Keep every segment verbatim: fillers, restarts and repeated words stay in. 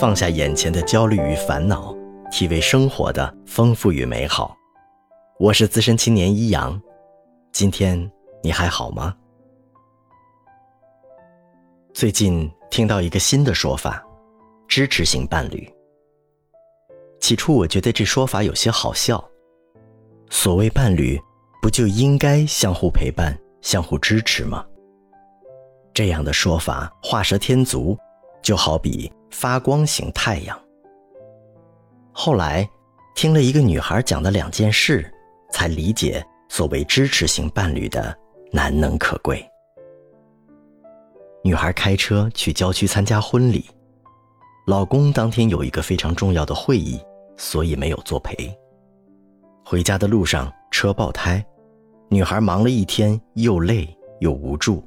放下眼前的焦虑与烦恼，体味生活的丰富与美好。我是资深青年一阳，今天你还好吗？最近听到一个新的说法，支持型伴侣。起初我觉得这说法有些好笑，所谓伴侣，不就应该相互陪伴、相互支持吗？这样的说法画蛇添足，就好比发光型太阳。后来听了一个女孩讲的两件事，才理解所谓支持型伴侣的难能可贵。女孩开车去郊区参加婚礼，老公当天有一个非常重要的会议，所以没有作陪。回家的路上车爆胎，女孩忙了一天，又累又无助，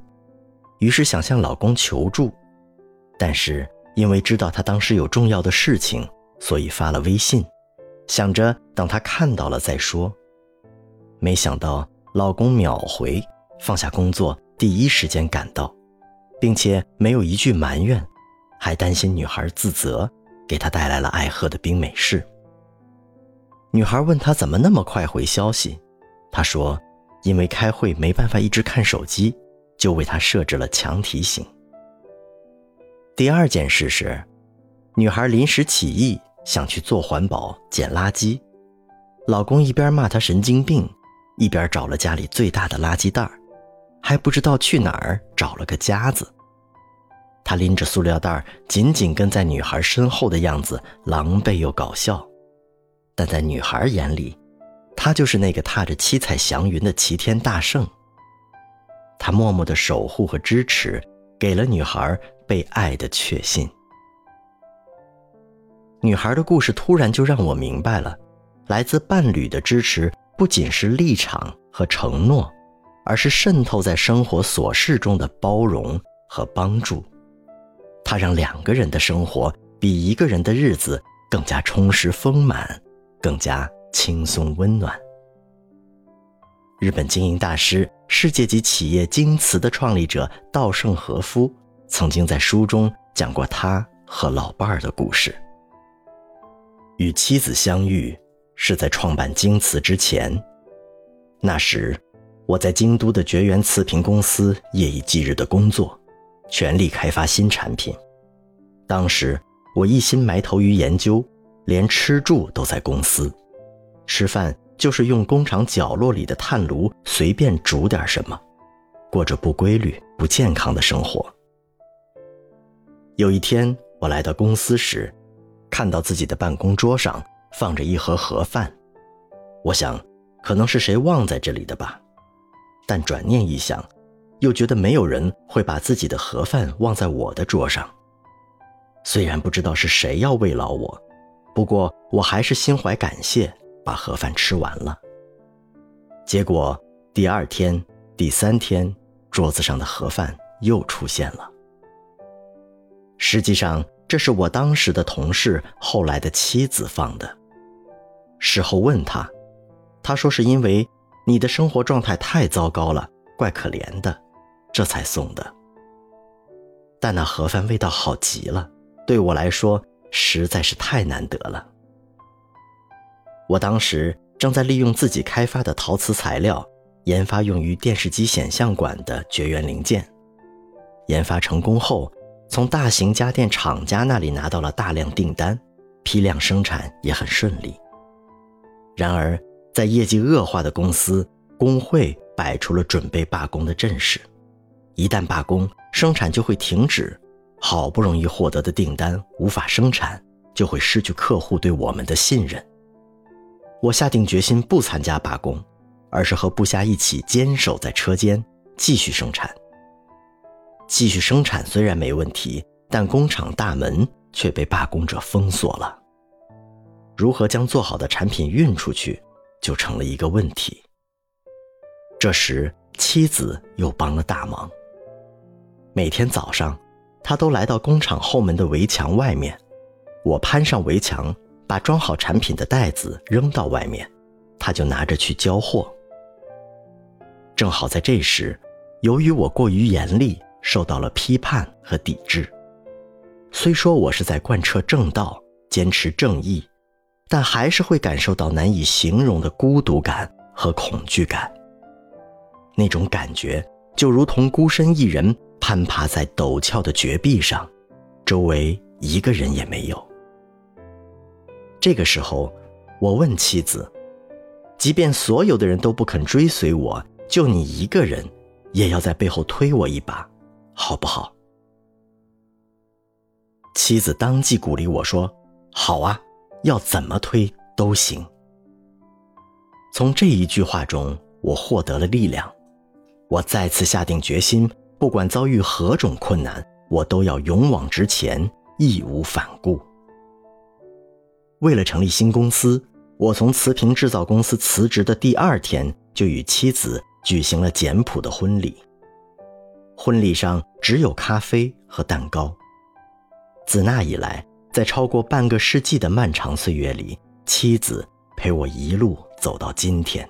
于是想向老公求助，但是因为知道他当时有重要的事情，所以发了微信，想着等他看到了再说。没想到老公秒回，放下工作第一时间赶到，并且没有一句埋怨，还担心女孩自责，给她带来了爱喝的冰美式。女孩问他怎么那么快回消息，他说因为开会没办法一直看手机，就为她设置了强提醒。第二件事是，女孩临时起意想去做环保捡垃圾，老公一边骂她神经病，一边找了家里最大的垃圾袋，还不知道去哪儿找了个夹子。他拎着塑料袋紧紧跟在女孩身后的样子狼狈又搞笑，但在女孩眼里，他就是那个踏着七彩祥云的齐天大圣。他默默的守护和支持，给了女孩被爱的确信。女孩的故事突然就让我明白了，来自伴侣的支持不仅是立场和承诺，而是渗透在生活琐事中的包容和帮助。它让两个人的生活比一个人的日子更加充实丰满，更加轻松温暖。日本经营大师、世界级企业京瓷的创立者稻盛和夫曾经在书中讲过他和老伴儿的故事。与妻子相遇是在创办京瓷之前，那时我在京都的绝缘瓷瓶公司夜以继日的工作，全力开发新产品。当时我一心埋头于研究，连吃住都在公司，吃饭就是用工厂角落里的炭炉随便煮点什么，过着不规律不健康的生活。有一天我来到公司时，看到自己的办公桌上放着一盒盒饭，我想可能是谁忘在这里的吧，但转念一想，又觉得没有人会把自己的盒饭忘在我的桌上。虽然不知道是谁要慰劳我，不过我还是心怀感谢，把盒饭吃完了。结果第二天、第三天，桌子上的盒饭又出现了。实际上，这是我当时的同事后来的妻子放的。事后问他，他说是因为你的生活状态太糟糕了，怪可怜的，这才送的。但那盒饭味道好极了，对我来说实在是太难得了。我当时正在利用自己开发的陶瓷材料，研发用于电视机显像管的绝缘零件。研发成功后，从大型家电厂家那里拿到了大量订单，批量生产也很顺利。然而在业绩恶化的公司，工会摆出了准备罢工的阵势。一旦罢工，生产就会停止，好不容易获得的订单无法生产，就会失去客户对我们的信任。我下定决心不参加罢工，而是和部下一起坚守在车间，继续生产。继续生产虽然没问题，但工厂大门却被罢工者封锁了。如何将做好的产品运出去，就成了一个问题。这时妻子又帮了大忙，每天早上她都来到工厂后门的围墙外面，我攀上围墙，把装好产品的袋子扔到外面，她就拿着去交货。正好在这时，由于我过于严厉，受到了批判和抵制，虽说我是在贯彻正道，坚持正义，但还是会感受到难以形容的孤独感和恐惧感。那种感觉就如同孤身一人攀爬在陡峭的绝壁上，周围一个人也没有。这个时候，我问妻子，即便所有的人都不肯追随我，就你一个人也要在背后推我一把，好不好？妻子当即鼓励我说，好啊，要怎么推都行。从这一句话中，我获得了力量。我再次下定决心，不管遭遇何种困难，我都要勇往直前，义无反顾。为了成立新公司，我从瓷瓶制造公司辞职的第二天，就与妻子举行了简朴的婚礼。婚礼上只有咖啡和蛋糕。自那以来，在超过半个世纪的漫长岁月里，妻子陪我一路走到今天。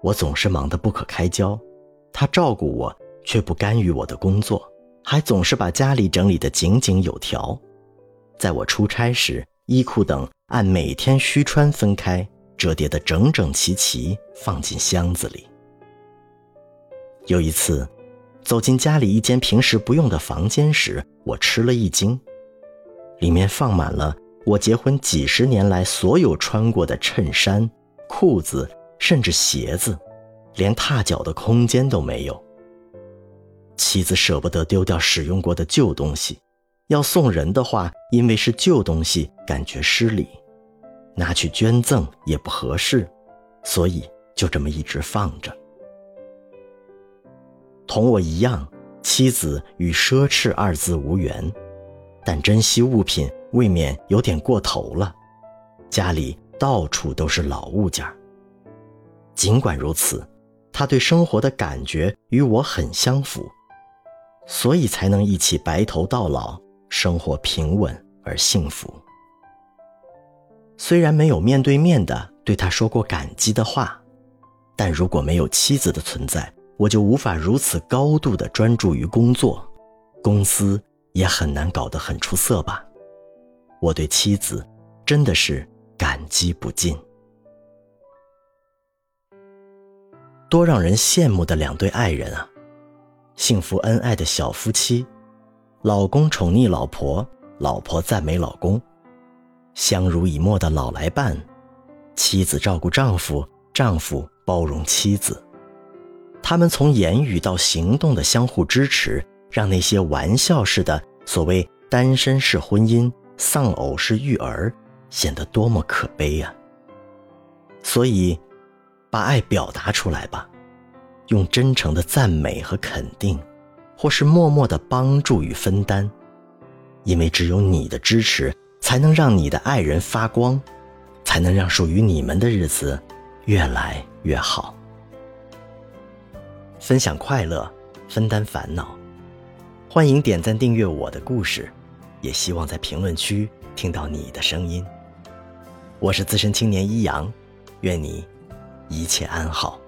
我总是忙得不可开交，她照顾我，却不干预我的工作，还总是把家里整理得井井有条。在我出差时，衣裤等按每天需穿分开，折叠得整整齐齐，放进箱子里。有一次走进家里一间平时不用的房间时，我吃了一惊，里面放满了我结婚几十年来所有穿过的衬衫、裤子，甚至鞋子，连踏脚的空间都没有。妻子舍不得丢掉使用过的旧东西，要送人的话，因为是旧东西，感觉失礼，拿去捐赠也不合适，所以就这么一直放着。同我一样，妻子与奢侈二字无缘，但珍惜物品未免有点过头了。家里到处都是老物件。尽管如此，她对生活的感觉与我很相符，所以才能一起白头到老，生活平稳而幸福。虽然没有面对面的对她说过感激的话，但如果没有妻子的存在，我就无法如此高度地专注于工作，公司也很难搞得很出色吧。我对妻子真的是感激不尽。多让人羡慕的两对爱人啊！幸福恩爱的小夫妻，老公宠溺老婆，老婆赞美老公，相濡以沫的老来伴，妻子照顾丈夫，丈夫包容妻子。他们从言语到行动的相互支持，让那些玩笑式的所谓单身式婚姻、丧偶式育儿显得多么可悲啊！所以，把爱表达出来吧，用真诚的赞美和肯定，或是默默的帮助与分担，因为只有你的支持，才能让你的爱人发光，才能让属于你们的日子越来越好。分享快乐，分担烦恼。欢迎点赞订阅我的故事，也希望在评论区听到你的声音。我是资深青年一阳，愿你一切安好。